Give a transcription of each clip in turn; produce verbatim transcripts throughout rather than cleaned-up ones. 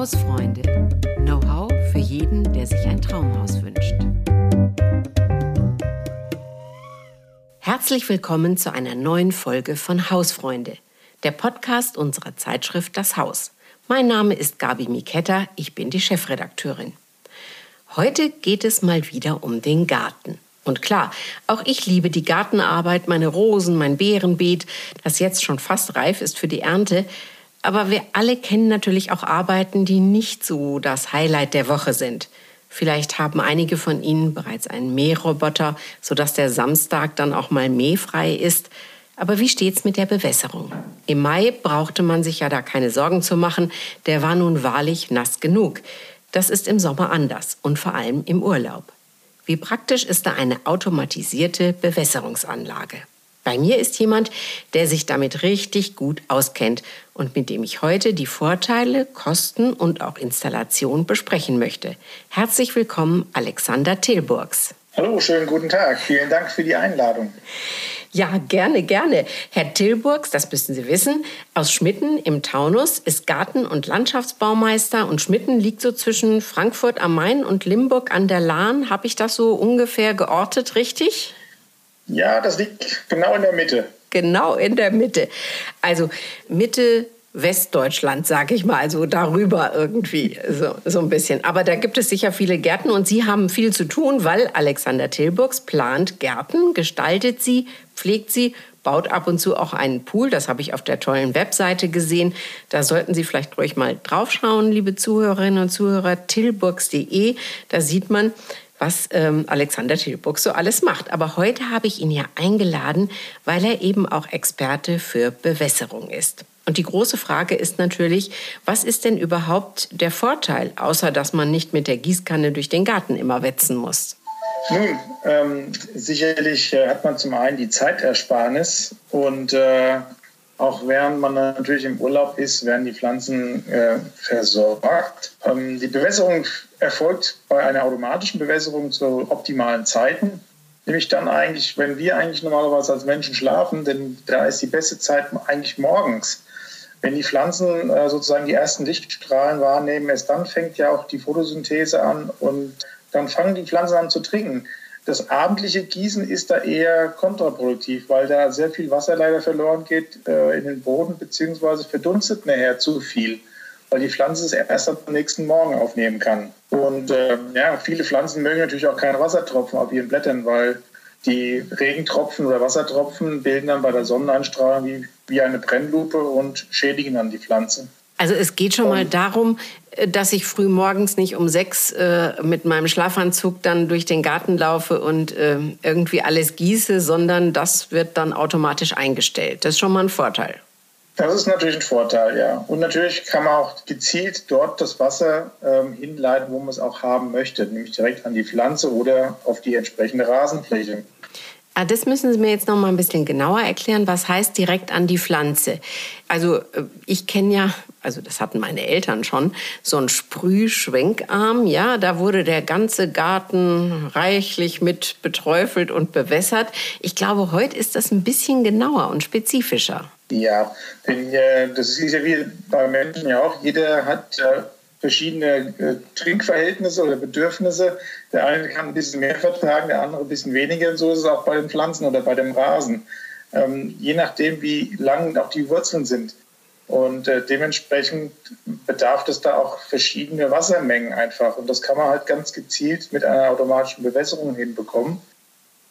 Hausfreunde – Know-how für jeden, der sich ein Traumhaus wünscht. Herzlich willkommen zu einer neuen Folge von Hausfreunde, der Podcast unserer Zeitschrift Das Haus. Mein Name ist Gabi Miketta, ich bin die Chefredakteurin. Heute geht es mal wieder um den Garten. Und klar, auch ich liebe die Gartenarbeit, meine Rosen, mein Beerenbeet, das jetzt schon fast reif ist für die Ernte. Aber wir alle kennen natürlich auch Arbeiten, die nicht so das Highlight der Woche sind. Vielleicht haben einige von Ihnen bereits einen Mähroboter, sodass der Samstag dann auch mal mähfrei ist. Aber wie steht's mit der Bewässerung? Im Mai brauchte man sich ja da keine Sorgen zu machen, der war nun wahrlich nass genug. Das ist im Sommer anders und vor allem im Urlaub. Wie praktisch ist da eine automatisierte Bewässerungsanlage? Bei mir ist jemand, der sich damit richtig gut auskennt und mit dem ich heute die Vorteile, Kosten und auch Installation besprechen möchte. Herzlich willkommen, Alexander Tilburgs. Hallo, schönen guten Tag. Vielen Dank für die Einladung. Ja, gerne, gerne. Herr Tilburgs, das müssen Sie wissen, aus Schmitten im Taunus, ist Garten- und Landschaftsbaumeister und Schmitten liegt so zwischen Frankfurt am Main und Limburg an der Lahn. Habe ich das so ungefähr geortet, richtig? Ja, das liegt genau in der Mitte. Genau in der Mitte. Also Mitte Westdeutschland, sage ich mal, also darüber irgendwie so, so ein bisschen. Aber da gibt es sicher viele Gärten und Sie haben viel zu tun, weil Alexander Tilburgs plant Gärten, gestaltet sie, pflegt sie, baut ab und zu auch einen Pool. Das habe ich auf der tollen Webseite gesehen. Da sollten Sie vielleicht ruhig mal draufschauen, liebe Zuhörerinnen und Zuhörer, tilburgs punkt de. Da sieht man, was ähm, Alexander Tilburg so alles macht. Aber heute habe ich ihn ja eingeladen, weil er eben auch Experte für Bewässerung ist. Und die große Frage ist natürlich, was ist denn überhaupt der Vorteil, außer dass man nicht mit der Gießkanne durch den Garten immer wetzen muss? Nun, ähm, sicherlich hat man zum einen die Zeitersparnis und äh, auch während man natürlich im Urlaub ist, werden die Pflanzen äh, versorgt. Ähm, die Bewässerung erfolgt bei einer automatischen Bewässerung zu optimalen Zeiten. Nämlich dann eigentlich, wenn wir eigentlich normalerweise als Menschen schlafen, denn da ist die beste Zeit eigentlich morgens. Wenn die Pflanzen äh, sozusagen die ersten Lichtstrahlen wahrnehmen, erst dann fängt ja auch die Photosynthese an und dann fangen die Pflanzen an zu trinken. Das abendliche Gießen ist da eher kontraproduktiv, weil da sehr viel Wasser leider verloren geht äh, in den Boden, beziehungsweise verdunstet nachher zu viel, weil die Pflanze es erst am nächsten Morgen aufnehmen kann. Und äh, ja, viele Pflanzen mögen natürlich auch keine Wassertropfen auf ihren Blättern, weil die Regentropfen oder Wassertropfen bilden dann bei der Sonneneinstrahlung wie, wie eine Brennlupe und schädigen dann die Pflanzen. Also es geht schon mal darum, dass ich früh morgens nicht um sechs äh, mit meinem Schlafanzug dann durch den Garten laufe und äh, irgendwie alles gieße, sondern das wird dann automatisch eingestellt. Das ist schon mal ein Vorteil. Das ist natürlich ein Vorteil, ja. Und natürlich kann man auch gezielt dort das Wasser ähm, hinleiten, wo man es auch haben möchte, nämlich direkt an die Pflanze oder auf die entsprechende Rasenfläche. Ah, das müssen Sie mir jetzt noch mal ein bisschen genauer erklären. Was heißt direkt an die Pflanze? Also ich kenne ja, also das hatten meine Eltern schon, so einen Sprühschwenkarm. Ja, da wurde der ganze Garten reichlich mit beträufelt und bewässert. Ich glaube, heute ist das ein bisschen genauer und spezifischer. Ja, denn äh, das ist ja wie bei Menschen ja auch. Jeder hat äh, verschiedene äh, Trinkverhältnisse oder Bedürfnisse. Der eine kann ein bisschen mehr vertragen, der andere ein bisschen weniger. Und so ist es auch bei den Pflanzen oder bei dem Rasen. Ähm, je nachdem, wie lang auch die Wurzeln sind. Und äh, dementsprechend bedarf es da auch verschiedene Wassermengen einfach. Und das kann man halt ganz gezielt mit einer automatischen Bewässerung hinbekommen,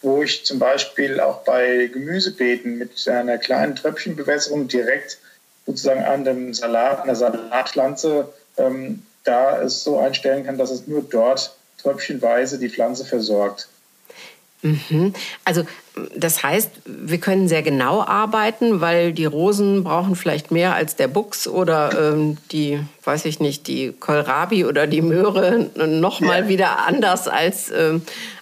wo ich zum Beispiel auch bei Gemüsebeeten mit einer kleinen Tröpfchenbewässerung direkt sozusagen an dem Salat, an der Salatpflanze, ähm, da es so einstellen kann, dass es nur dort tröpfchenweise die Pflanze versorgt. Mhm. Also das heißt, wir können sehr genau arbeiten, weil die Rosen brauchen vielleicht mehr als der Buchs oder ähm, die, weiß ich nicht, die Kohlrabi oder die Möhre noch mal ja. wieder anders als, ähm,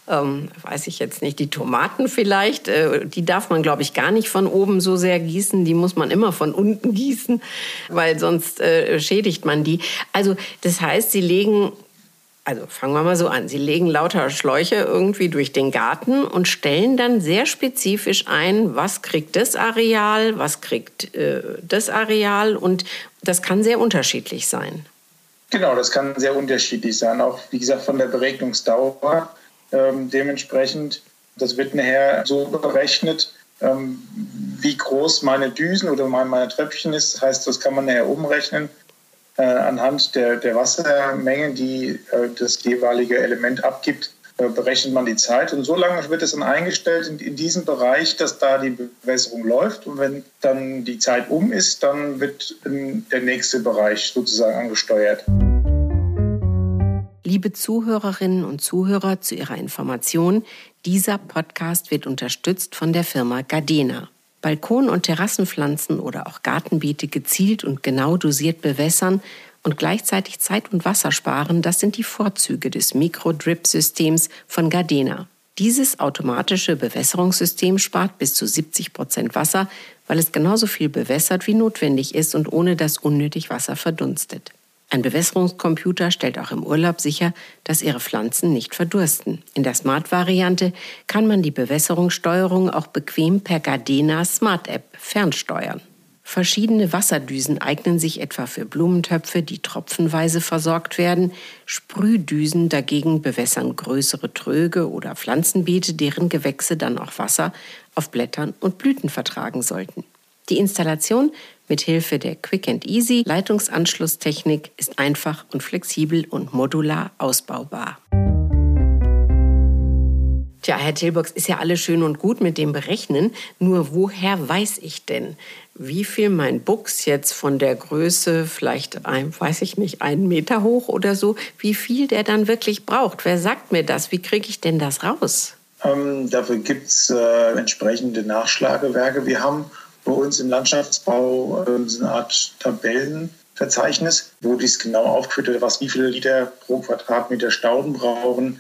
ähm, weiß ich jetzt nicht, die Tomaten vielleicht. Äh, die darf man, glaube ich, gar nicht von oben so sehr gießen. Die muss man immer von unten gießen, weil sonst äh, schädigt man die. Also das heißt, sie legen... Also fangen wir mal so an. Sie legen lauter Schläuche irgendwie durch den Garten und stellen dann sehr spezifisch ein, was kriegt das Areal, was kriegt äh, das Areal. Und das kann sehr unterschiedlich sein. Genau, das kann sehr unterschiedlich sein. Auch, wie gesagt, von der Beregnungsdauer ähm, dementsprechend. Das wird nachher so berechnet, ähm, wie groß meine Düsen oder mein, meine Tröpfchen ist. Das heißt, das kann man nachher umrechnen äh, anhand der, der Wassermengen, die äh, das jeweilige Element abgibt. Berechnet man die Zeit und so lange wird es dann eingestellt in, in diesem Bereich, dass da die Bewässerung läuft, und wenn dann die Zeit um ist, dann wird der nächste Bereich sozusagen angesteuert. Liebe Zuhörerinnen und Zuhörer, zu Ihrer Information, dieser Podcast wird unterstützt von der Firma Gardena. Balkon- und Terrassenpflanzen oder auch Gartenbeete gezielt und genau dosiert bewässern und gleichzeitig Zeit und Wasser sparen, das sind die Vorzüge des Micro-Drip-Systems von Gardena. Dieses automatische Bewässerungssystem spart bis zu siebzig Prozent Wasser, weil es genauso viel bewässert wie notwendig ist und ohne dass unnötig Wasser verdunstet. Ein Bewässerungscomputer stellt auch im Urlaub sicher, dass Ihre Pflanzen nicht verdursten. In der Smart-Variante kann man die Bewässerungssteuerung auch bequem per Gardena Smart-App fernsteuern. Verschiedene Wasserdüsen eignen sich etwa für Blumentöpfe, die tropfenweise versorgt werden. Sprühdüsen dagegen bewässern größere Tröge oder Pflanzenbeete, deren Gewächse dann auch Wasser auf Blättern und Blüten vertragen sollten. Die Installation mit Hilfe der Quick-and-Easy-Leitungsanschlusstechnik ist einfach und flexibel und modular ausbaubar. Tja, Herr Tilburg, ist ja alles schön und gut mit dem Berechnen, nur woher weiß ich denn, wie viel mein Buchs jetzt von der Größe, vielleicht, ein, weiß ich nicht, einen Meter hoch oder so, wie viel der dann wirklich braucht? Wer sagt mir das? Wie kriege ich denn das raus? Ähm, dafür gibt es äh, entsprechende Nachschlagewerke. Wir haben bei uns im Landschaftsbau äh, so eine Art Tabellenverzeichnis, wo dies genau aufgeführt wird, was wie viele Liter pro Quadratmeter Stauden brauchen,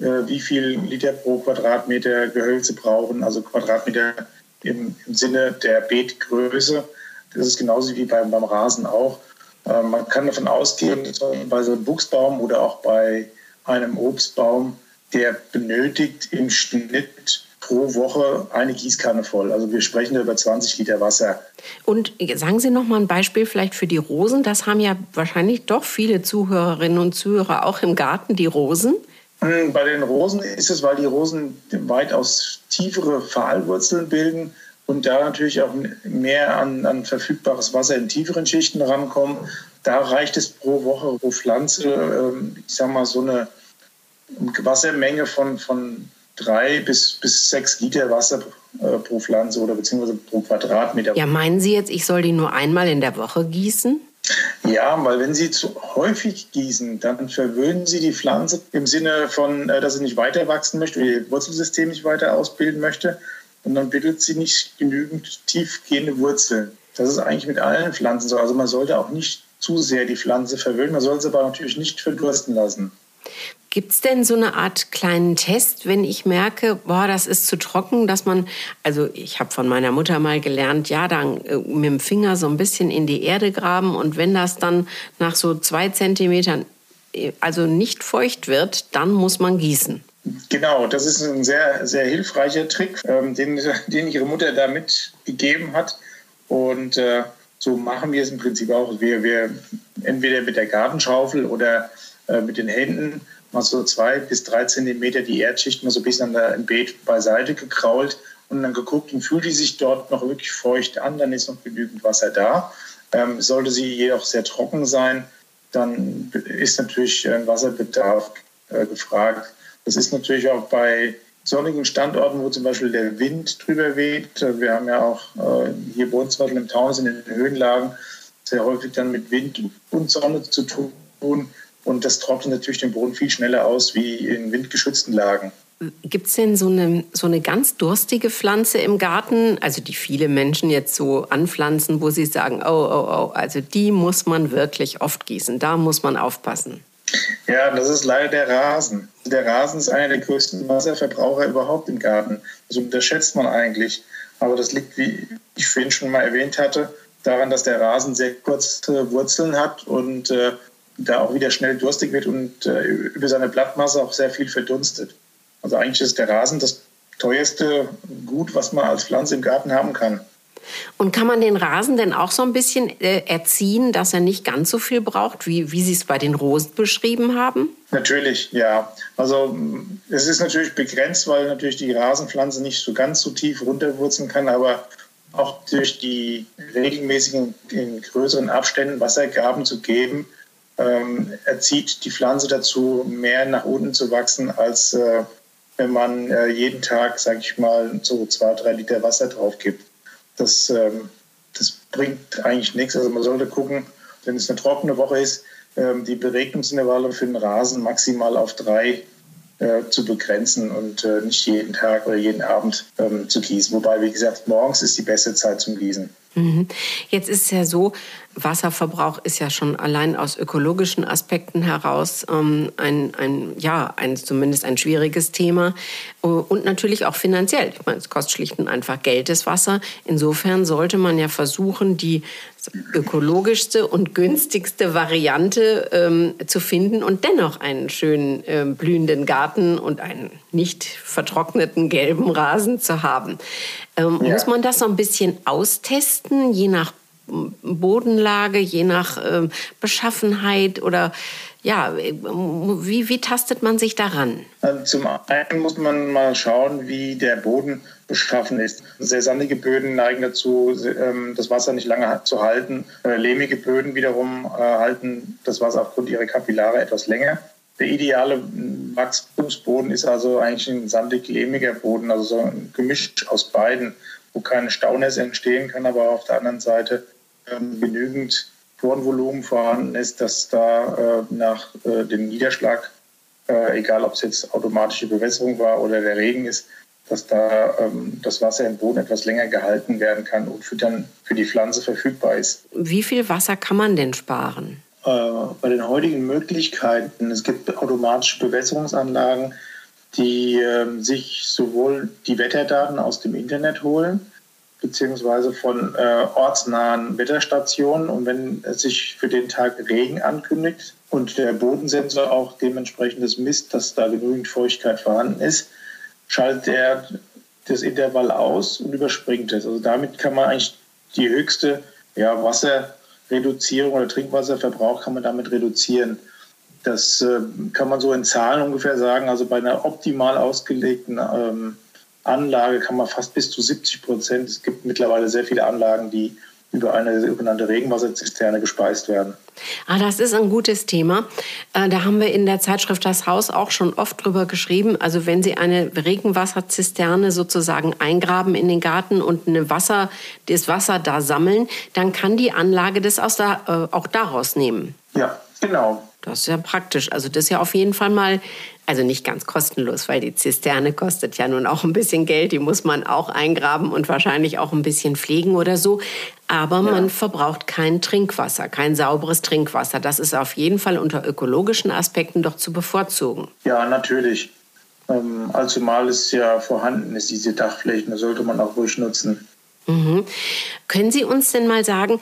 wie viel Liter pro Quadratmeter Gehölze brauchen, also Quadratmeter im, im Sinne der Beetgröße. Das ist genauso wie beim, beim Rasen auch. Ähm, man kann davon ausgehen, dass bei so einem Buchsbaum oder auch bei einem Obstbaum, der benötigt im Schnitt pro Woche eine Gießkanne voll. Also wir sprechen da über zwanzig Liter Wasser. Und sagen Sie noch mal ein Beispiel vielleicht für die Rosen. Das haben ja wahrscheinlich doch viele Zuhörerinnen und Zuhörer auch im Garten, die Rosen. Bei den Rosen ist es, weil die Rosen weitaus tiefere Pfahlwurzeln bilden und da natürlich auch mehr an, an verfügbares Wasser in tieferen Schichten rankommen. Da reicht es pro Woche, pro Pflanze, ich sag mal, so eine Wassermenge von, von drei bis, bis sechs Liter Wasser pro Pflanze oder beziehungsweise pro Quadratmeter. Ja, meinen Sie jetzt, ich soll die nur einmal in der Woche gießen? Ja, weil wenn Sie zu häufig gießen, dann verwöhnen Sie die Pflanze im Sinne von, dass sie nicht weiter wachsen möchte oder ihr Wurzelsystem nicht weiter ausbilden möchte. Und dann bildet sie nicht genügend tiefgehende Wurzeln. Das ist eigentlich mit allen Pflanzen so. Also man sollte auch nicht zu sehr die Pflanze verwöhnen. Man sollte sie aber natürlich nicht verdursten lassen. Gibt es denn so eine Art kleinen Test, wenn ich merke, boah, das ist zu trocken, dass man, also ich habe von meiner Mutter mal gelernt, ja, dann äh, mit dem Finger so ein bisschen in die Erde graben und wenn das dann nach so zwei Zentimetern äh, also nicht feucht wird, dann muss man gießen. Genau, das ist ein sehr, sehr hilfreicher Trick, ähm, den, den ihre Mutter da mitgegeben hat und äh, so machen wir es im Prinzip auch. Wir, wir entweder mit der Gartenschaufel oder äh, mit den Händen mal so zwei bis drei Zentimeter die Erdschicht mal so ein bisschen an der, im Beet beiseite gekrault und dann geguckt und fühlt die sich dort noch wirklich feucht an, dann ist noch genügend Wasser da. Ähm, sollte sie jedoch sehr trocken sein, dann ist natürlich ein Wasserbedarf äh, gefragt. Das ist natürlich auch bei sonnigen Standorten, wo zum Beispiel der Wind drüber weht. Wir haben ja auch äh, hier bei uns zum Beispiel im Taunus in den Höhenlagen sehr häufig dann mit Wind und Sonne zu tun. Und das trocknet natürlich den Boden viel schneller aus wie in windgeschützten Lagen. Gibt es denn so eine, so eine ganz durstige Pflanze im Garten, also die viele Menschen jetzt so anpflanzen, wo sie sagen, oh, oh, oh, also die muss man wirklich oft gießen, da muss man aufpassen? Ja, das ist leider der Rasen. Der Rasen ist einer der größten Wasserverbraucher überhaupt im Garten. Das unterschätzt man eigentlich. Aber das liegt, wie ich vorhin schon mal erwähnt hatte, daran, dass der Rasen sehr kurze Wurzeln hat und äh, da auch wieder schnell durstig wird und äh, über seine Blattmasse auch sehr viel verdunstet. Also eigentlich ist der Rasen das teuerste Gut, was man als Pflanze im Garten haben kann. Und kann man den Rasen denn auch so ein bisschen äh, erziehen, dass er nicht ganz so viel braucht, wie, wie Sie es bei den Rosen beschrieben haben? Natürlich, ja. Also es ist natürlich begrenzt, weil natürlich die Rasenpflanze nicht so ganz so tief runterwurzeln kann, aber auch durch die regelmäßigen, in größeren Abständen Wassergaben zu geben, ähm, erzieht die Pflanze dazu, mehr nach unten zu wachsen, als äh, wenn man äh, jeden Tag, sage ich mal, so zwei, drei Liter Wasser drauf gibt. Das, ähm, das bringt eigentlich nichts. Also man sollte gucken, wenn es eine trockene Woche ist, ähm, die Beregnungsintervalle für den Rasen maximal auf drei äh, zu begrenzen und äh, nicht jeden Tag oder jeden Abend ähm, zu gießen. Wobei, wie gesagt, morgens ist die beste Zeit zum Gießen. Jetzt ist es ja so, Wasserverbrauch ist ja schon allein aus ökologischen Aspekten heraus ähm, ein, ein, ja, ein, zumindest ein schwieriges Thema und natürlich auch finanziell. Ich meine, es kostet schlicht und einfach Geld, das Wasser. Insofern sollte man ja versuchen, die ökologischste und günstigste Variante ähm, zu finden und dennoch einen schönen äh, blühenden Garten und einen nicht vertrockneten gelben Rasen zu haben. Ähm, ja. Muss man das so ein bisschen austesten, je nach Bodenlage, je nach ähm, Beschaffenheit oder ja, wie, wie tastet man sich daran? Also zum einen muss man mal schauen, wie der Boden beschaffen ist. Sehr sandige Böden neigen dazu, das Wasser nicht lange zu halten. Lehmige Böden wiederum halten das Wasser aufgrund ihrer Kapillare etwas länger. Der ideale Wachstumsboden ist also eigentlich ein sandig-lehmiger Boden, also so ein Gemisch aus beiden, wo keine Staunässe entstehen kann, aber auf der anderen Seite genügend Porenvolumen vorhanden ist, dass da äh, nach äh, dem Niederschlag, äh, egal ob es jetzt automatische Bewässerung war oder der Regen ist, dass da ähm, das Wasser im Boden etwas länger gehalten werden kann und für, dann für die Pflanze verfügbar ist. Wie viel Wasser kann man denn sparen? Äh, bei den heutigen Möglichkeiten, es gibt automatische Bewässerungsanlagen, die äh, sich sowohl die Wetterdaten aus dem Internet holen, beziehungsweise von äh, ortsnahen Wetterstationen. Und wenn sich für den Tag Regen ankündigt und der Bodensensor auch dementsprechendes misst, dass da genügend Feuchtigkeit vorhanden ist, schaltet er das Intervall aus und überspringt es. Also damit kann man eigentlich die höchste ja, Wasserreduzierung oder Trinkwasserverbrauch kann man damit reduzieren. Das äh, kann man so in Zahlen ungefähr sagen. Also bei einer optimal ausgelegten ähm, Anlage kann man fast bis zu siebzig Prozent. Es gibt mittlerweile sehr viele Anlagen, die über eine sogenannte Regenwasserzisterne gespeist werden. Ah, das ist ein gutes Thema. Da haben wir in der Zeitschrift Das Haus auch schon oft drüber geschrieben. Also wenn Sie eine Regenwasserzisterne sozusagen eingraben in den Garten und eine Wasser, das Wasser da sammeln, dann kann die Anlage das aus da, auch daraus nehmen. Ja, genau. Das ist ja praktisch. Also das ist ja auf jeden Fall mal, also nicht ganz kostenlos, weil die Zisterne kostet ja nun auch ein bisschen Geld. Die muss man auch eingraben und wahrscheinlich auch ein bisschen pflegen oder so. Aber man ja. verbraucht kein Trinkwasser, kein sauberes Trinkwasser. Das ist auf jeden Fall unter ökologischen Aspekten doch zu bevorzugen. Ja, natürlich. Ähm, Allzumal es ja vorhanden ist, diese Dachflächen, da sollte man auch ruhig nutzen. Mhm. Können Sie uns denn mal sagen,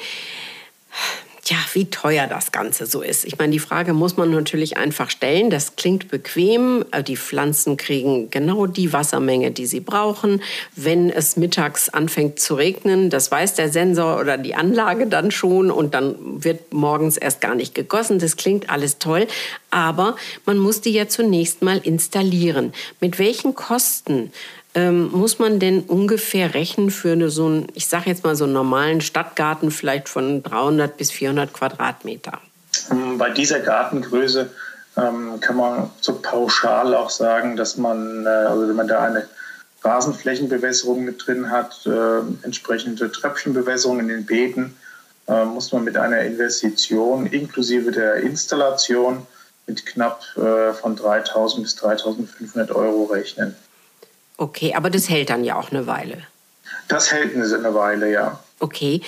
ja, wie teuer das Ganze so ist. Ich meine, die Frage muss man natürlich einfach stellen. Das klingt bequem. Die Pflanzen kriegen genau die Wassermenge, die sie brauchen. Wenn es mittags anfängt zu regnen, das weiß der Sensor oder die Anlage dann schon. Und dann wird morgens erst gar nicht gegossen. Das klingt alles toll. Aber man muss die ja zunächst mal installieren. Mit welchen Kosten Ähm, muss man denn ungefähr rechnen für eine, so einen, ich sage jetzt mal so einen normalen Stadtgarten vielleicht von dreihundert bis vierhundert Quadratmeter? Bei dieser Gartengröße ähm, kann man so pauschal auch sagen, dass man, äh, also wenn man da eine Rasenflächenbewässerung mit drin hat, äh, entsprechende Tröpfchenbewässerung in den Beeten, äh, muss man mit einer Investition inklusive der Installation mit knapp äh, von dreitausend bis dreitausendfünfhundert Euro rechnen. Okay, aber das hält dann ja auch eine Weile. Das hält eine Weile, ja. Okay.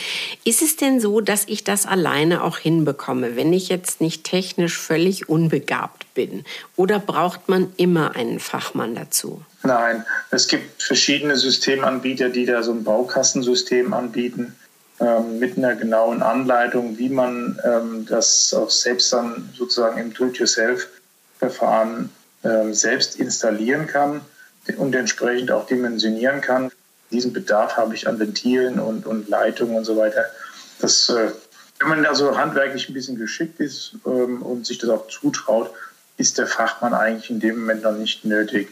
Ist es denn so, dass ich das alleine auch hinbekomme, wenn ich jetzt nicht technisch völlig unbegabt bin? Oder braucht man immer einen Fachmann dazu? Nein, es gibt verschiedene Systemanbieter, die da so ein Baukastensystem anbieten, ähm, mit einer genauen Anleitung, wie man ähm, das auch selbst dann sozusagen im Do-it-yourself-Verfahren ähm, selbst installieren kann und entsprechend auch dimensionieren kann. diesen Bedarf habe ich an Ventilen und, und Leitungen und so weiter. Das, äh, wenn man da so handwerklich ein bisschen geschickt ist ähm, und sich das auch zutraut, ist der Fachmann eigentlich in dem Moment noch nicht nötig.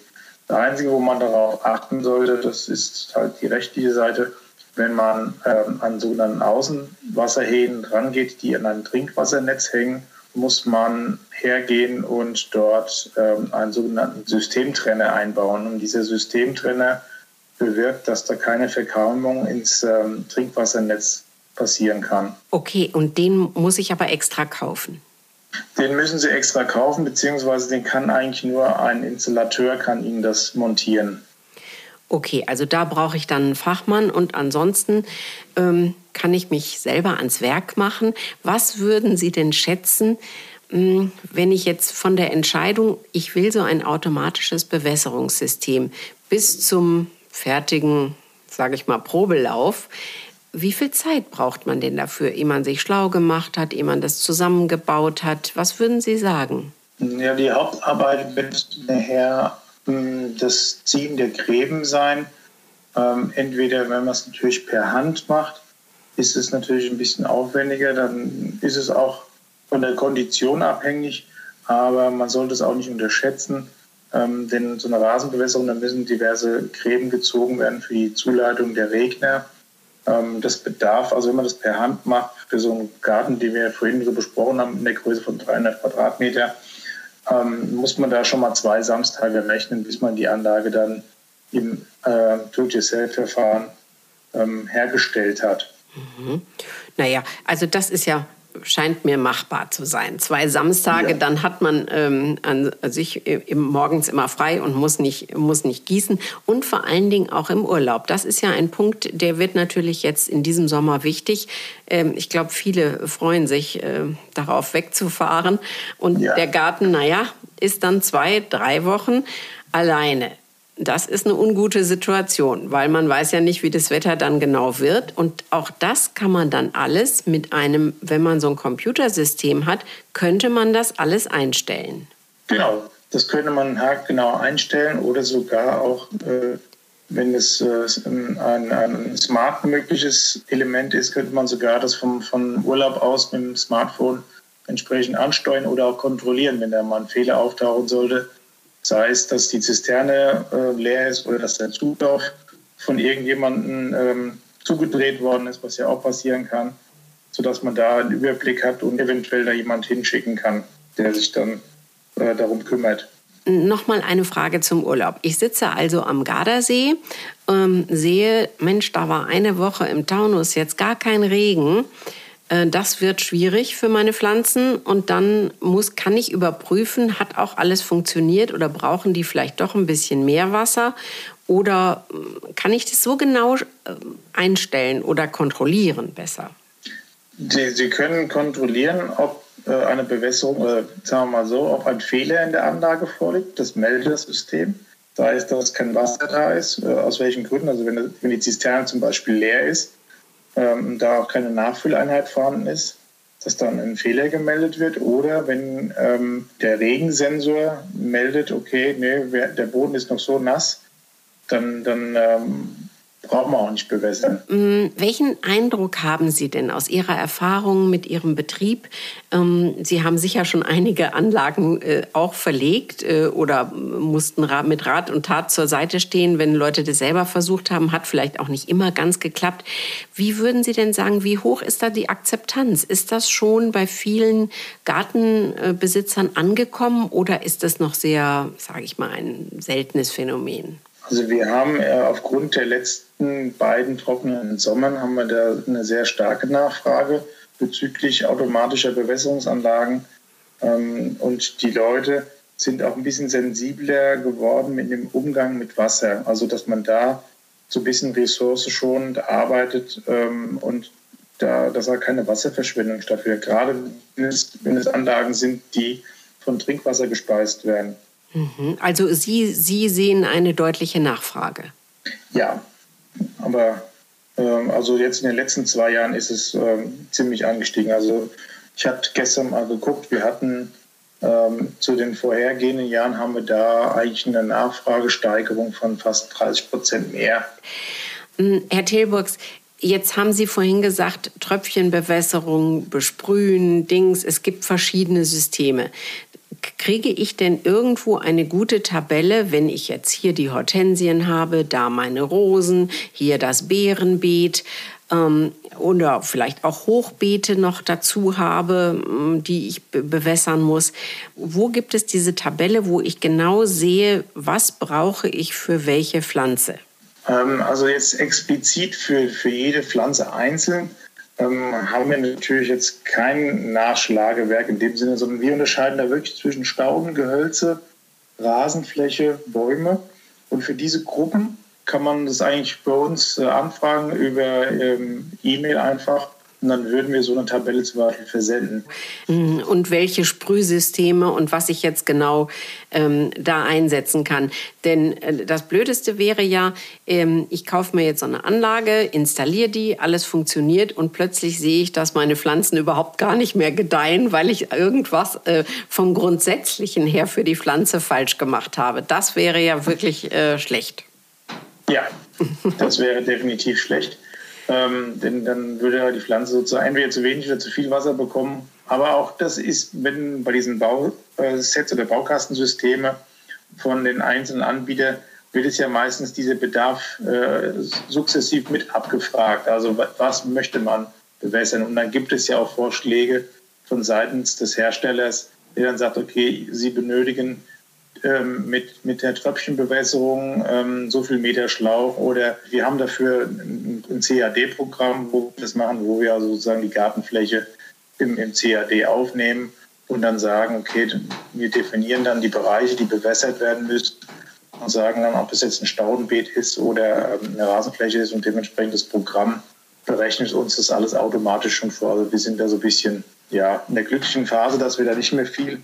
Das Einzige, wo man darauf achten sollte, das ist halt die rechtliche Seite, wenn man ähm, an sogenannten Außenwasserhähnen rangeht, die an ein Trinkwassernetz hängen, muss man hergehen und dort ähm, einen sogenannten Systemtrenner einbauen. Und dieser Systemtrenner bewirkt, dass da keine Verkalkung ins ähm, Trinkwassernetz passieren kann. Okay, und den muss ich aber extra kaufen? Den müssen Sie extra kaufen, beziehungsweise den kann eigentlich nur ein Installateur kann Ihnen das montieren. Okay, also da brauche ich dann einen Fachmann und ansonsten ähm, kann ich mich selber ans Werk machen. Was würden Sie denn schätzen, mh, wenn ich jetzt von der Entscheidung, ich will so ein automatisches Bewässerungssystem bis zum fertigen, sage ich mal, Probelauf, wie viel Zeit braucht man denn dafür, ehe man sich schlau gemacht hat, ehe man das zusammengebaut hat? Was würden Sie sagen? Ja, die Hauptarbeit wird nachher das Ziehen der Gräben sein. Ähm, entweder, wenn man es natürlich per Hand macht, ist es natürlich ein bisschen aufwendiger. Dann ist es auch von der Kondition abhängig. Aber man sollte es auch nicht unterschätzen. Ähm, denn so eine Rasenbewässerung, da müssen diverse Gräben gezogen werden für die Zuleitung der Regner. Das bedarf, also wenn man das per Hand macht, für so einen Garten, den wir vorhin so besprochen haben, in der Größe von dreihundert Quadratmeter, ähm, muss man da schon mal zwei Samstage rechnen, bis man die Anlage dann im äh, Do-it-yourself-Verfahren ähm, hergestellt hat. Mhm. Naja, also das ist ja, scheint mir machbar zu sein. Zwei Samstage, ja. Dann hat man ähm, an sich äh, morgens immer frei und muss nicht, muss nicht gießen. Und vor allen Dingen auch im Urlaub. Das ist ja ein Punkt, der wird natürlich jetzt in diesem Sommer wichtig. Ähm, ich glaube, viele freuen sich, äh, darauf wegzufahren. Und ja. Der Garten, naja, ist dann zwei, drei Wochen alleine. Das ist eine ungute Situation, weil man weiß ja nicht, wie das Wetter dann genau wird. Und auch das kann man dann alles mit einem, wenn man so ein Computersystem hat, könnte man das alles einstellen. Genau, das könnte man haargenau einstellen oder sogar auch, äh, wenn es äh, ein, ein smart mögliches Element ist, könnte man sogar das vom, vom Urlaub aus mit dem Smartphone entsprechend ansteuern oder auch kontrollieren, wenn da mal ein Fehler auftauchen sollte. Sei es, dass die Zisterne äh, leer ist oder dass der Zulauf von irgendjemandem ähm, zugedreht worden ist, was ja auch passieren kann, sodass man da einen Überblick hat und eventuell da jemand hinschicken kann, der sich dann äh, darum kümmert. Nochmal eine Frage zum Urlaub. Ich sitze also am Gardasee, ähm, sehe, Mensch, da war eine Woche im Taunus jetzt gar kein Regen. Das wird schwierig für meine Pflanzen und dann muss, kann ich überprüfen, hat auch alles funktioniert oder brauchen die vielleicht doch ein bisschen mehr Wasser oder kann ich das so genau einstellen oder kontrollieren besser? Sie können kontrollieren, ob eine Bewässerung, oder sagen wir mal so, ob ein Fehler in der Anlage vorliegt, das meldet das System, sei es, dass kein Wasser da ist, aus welchen Gründen, also wenn die Zisterne zum Beispiel leer ist, Ähm, da auch keine Nachfülleinheit vorhanden ist, dass dann ein Fehler gemeldet wird. Oder wenn ähm, der Regensensor meldet, okay, nee, der Boden ist noch so nass, dann, dann ähm, braucht man auch nicht bewässern. Welchen Eindruck haben Sie denn aus Ihrer Erfahrung mit Ihrem Betrieb? Ähm, Sie haben sicher schon einige Anlagen äh, auch verlegt äh, oder mussten mit Rat und Tat zur Seite stehen, wenn Leute das selber versucht haben, hat vielleicht auch nicht immer ganz geklappt. Wie würden Sie denn sagen, wie hoch ist da die Akzeptanz? Ist das schon bei vielen Gartenbesitzern angekommen oder ist das noch sehr, sage ich mal, ein seltenes Phänomen? Also wir haben äh, aufgrund der letzten beiden trockenen Sommern haben wir da eine sehr starke Nachfrage bezüglich automatischer Bewässerungsanlagen. Ähm, und die Leute sind auch ein bisschen sensibler geworden mit dem Umgang mit Wasser. Also dass man da so ein bisschen ressourcenschonend arbeitet ähm, und da, dass da keine Wasserverschwendung stattfindet. Gerade wenn es, wenn es Anlagen sind, die von Trinkwasser gespeist werden. Also Sie, Sie sehen eine deutliche Nachfrage. Ja, aber ähm, also jetzt in den letzten zwei Jahren ist es ähm, ziemlich angestiegen. Also ich habe gestern mal geguckt, wir hatten ähm, zu den vorhergehenden Jahren haben wir da eigentlich eine Nachfragesteigerung von fast dreißig Prozent mehr. Herr Tilburgs, jetzt haben Sie vorhin gesagt, Tröpfchenbewässerung, Besprühen, Dings, es gibt verschiedene Systeme. Kriege ich denn irgendwo eine gute Tabelle, wenn ich jetzt hier die Hortensien habe, da meine Rosen, hier das Beerenbeet ähm, oder vielleicht auch Hochbeete noch dazu habe, die ich be- bewässern muss? Wo gibt es diese Tabelle, wo ich genau sehe, was brauche ich für welche Pflanze? Ähm, also jetzt explizit für, für jede Pflanze einzeln haben wir natürlich jetzt kein Nachschlagewerk in dem Sinne, sondern wir unterscheiden da wirklich zwischen Stauden, Gehölze, Rasenfläche, Bäume. Und für diese Gruppen kann man das eigentlich bei uns anfragen über E-Mail einfach. Und dann würden wir so eine Tabelle zum Beispiel versenden. Und welche Sprühsysteme und was ich jetzt genau ähm, da einsetzen kann. Denn äh, das Blödeste wäre ja, ähm, ich kaufe mir jetzt so eine Anlage, installiere die, alles funktioniert und plötzlich sehe ich, dass meine Pflanzen überhaupt gar nicht mehr gedeihen, weil ich irgendwas äh, vom Grundsätzlichen her für die Pflanze falsch gemacht habe. Das wäre ja wirklich äh, schlecht. Ja, das wäre definitiv schlecht. Ähm, denn dann würde ja die Pflanze sozusagen entweder zu wenig oder zu viel Wasser bekommen. Aber auch das ist, wenn bei diesen Bausets oder Baukastensysteme von den einzelnen Anbietern, wird es ja meistens dieser Bedarf äh, sukzessiv mit abgefragt. Also was möchte man bewässern? Und dann gibt es ja auch Vorschläge von seitens des Herstellers, der dann sagt, okay, Sie benötigen Mit, mit der Tröpfchenbewässerung ähm, so viel Meter Schlauch, oder wir haben dafür ein, ein C A D-Programm, wo wir das machen, wo wir also sozusagen die Gartenfläche im, im C A D aufnehmen und dann sagen, okay, wir definieren dann die Bereiche, die bewässert werden müssen und sagen dann, ob das jetzt ein Staudenbeet ist oder ähm, eine Rasenfläche ist, und dementsprechend das Programm berechnet uns das alles automatisch schon vor. Also wir sind da so ein bisschen ja, in der glücklichen Phase, dass wir da nicht mehr viel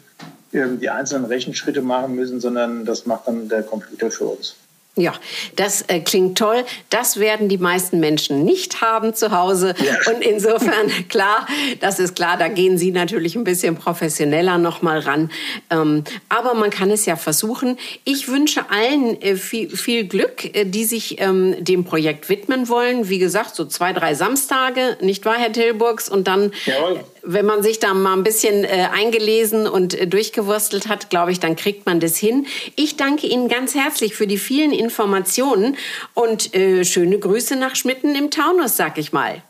die einzelnen Rechenschritte machen müssen, sondern das macht dann der Computer für uns. Ja, das äh, klingt toll. Das werden die meisten Menschen nicht haben zu Hause. Ja. Und insofern, klar, das ist klar, da gehen Sie natürlich ein bisschen professioneller nochmal ran. Ähm, aber man kann es ja versuchen. Ich wünsche allen äh, viel, viel Glück, äh, die sich ähm, dem Projekt widmen wollen. Wie gesagt, so zwei, drei Samstage, nicht wahr, Herr Tilburgs? Und dann, jawohl, wenn man sich da mal ein bisschen äh, eingelesen und äh, durchgewurstelt hat, glaube ich, dann kriegt man das hin. Ich danke Ihnen ganz herzlich für die vielen Informationen und äh, schöne Grüße nach Schmitten im Taunus, sag ich mal.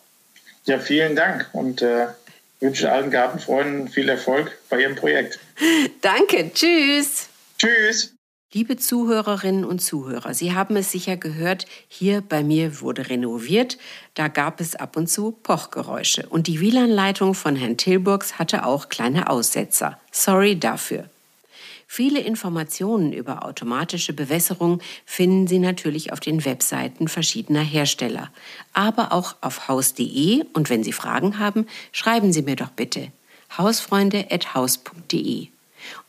Ja, vielen Dank und äh, wünsche allen Gartenfreunden viel Erfolg bei Ihrem Projekt. Danke, tschüss. Tschüss. Liebe Zuhörerinnen und Zuhörer, Sie haben es sicher gehört, hier bei mir wurde renoviert, da gab es ab und zu Pochgeräusche und die W L A N-Leitung von Herrn Tilburgs hatte auch kleine Aussetzer. Sorry dafür. Viele Informationen über automatische Bewässerung finden Sie natürlich auf den Webseiten verschiedener Hersteller, aber auch auf haus punkt de, und wenn Sie Fragen haben, schreiben Sie mir doch bitte hausfreunde at haus punkt de.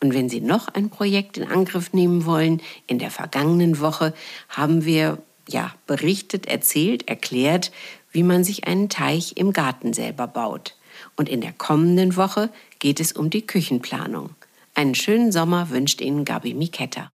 Und wenn Sie noch ein Projekt in Angriff nehmen wollen, in der vergangenen Woche haben wir ja berichtet, erzählt, erklärt, wie man sich einen Teich im Garten selber baut. Und in der kommenden Woche geht es um die Küchenplanung. Einen schönen Sommer wünscht Ihnen Gabi Miketta.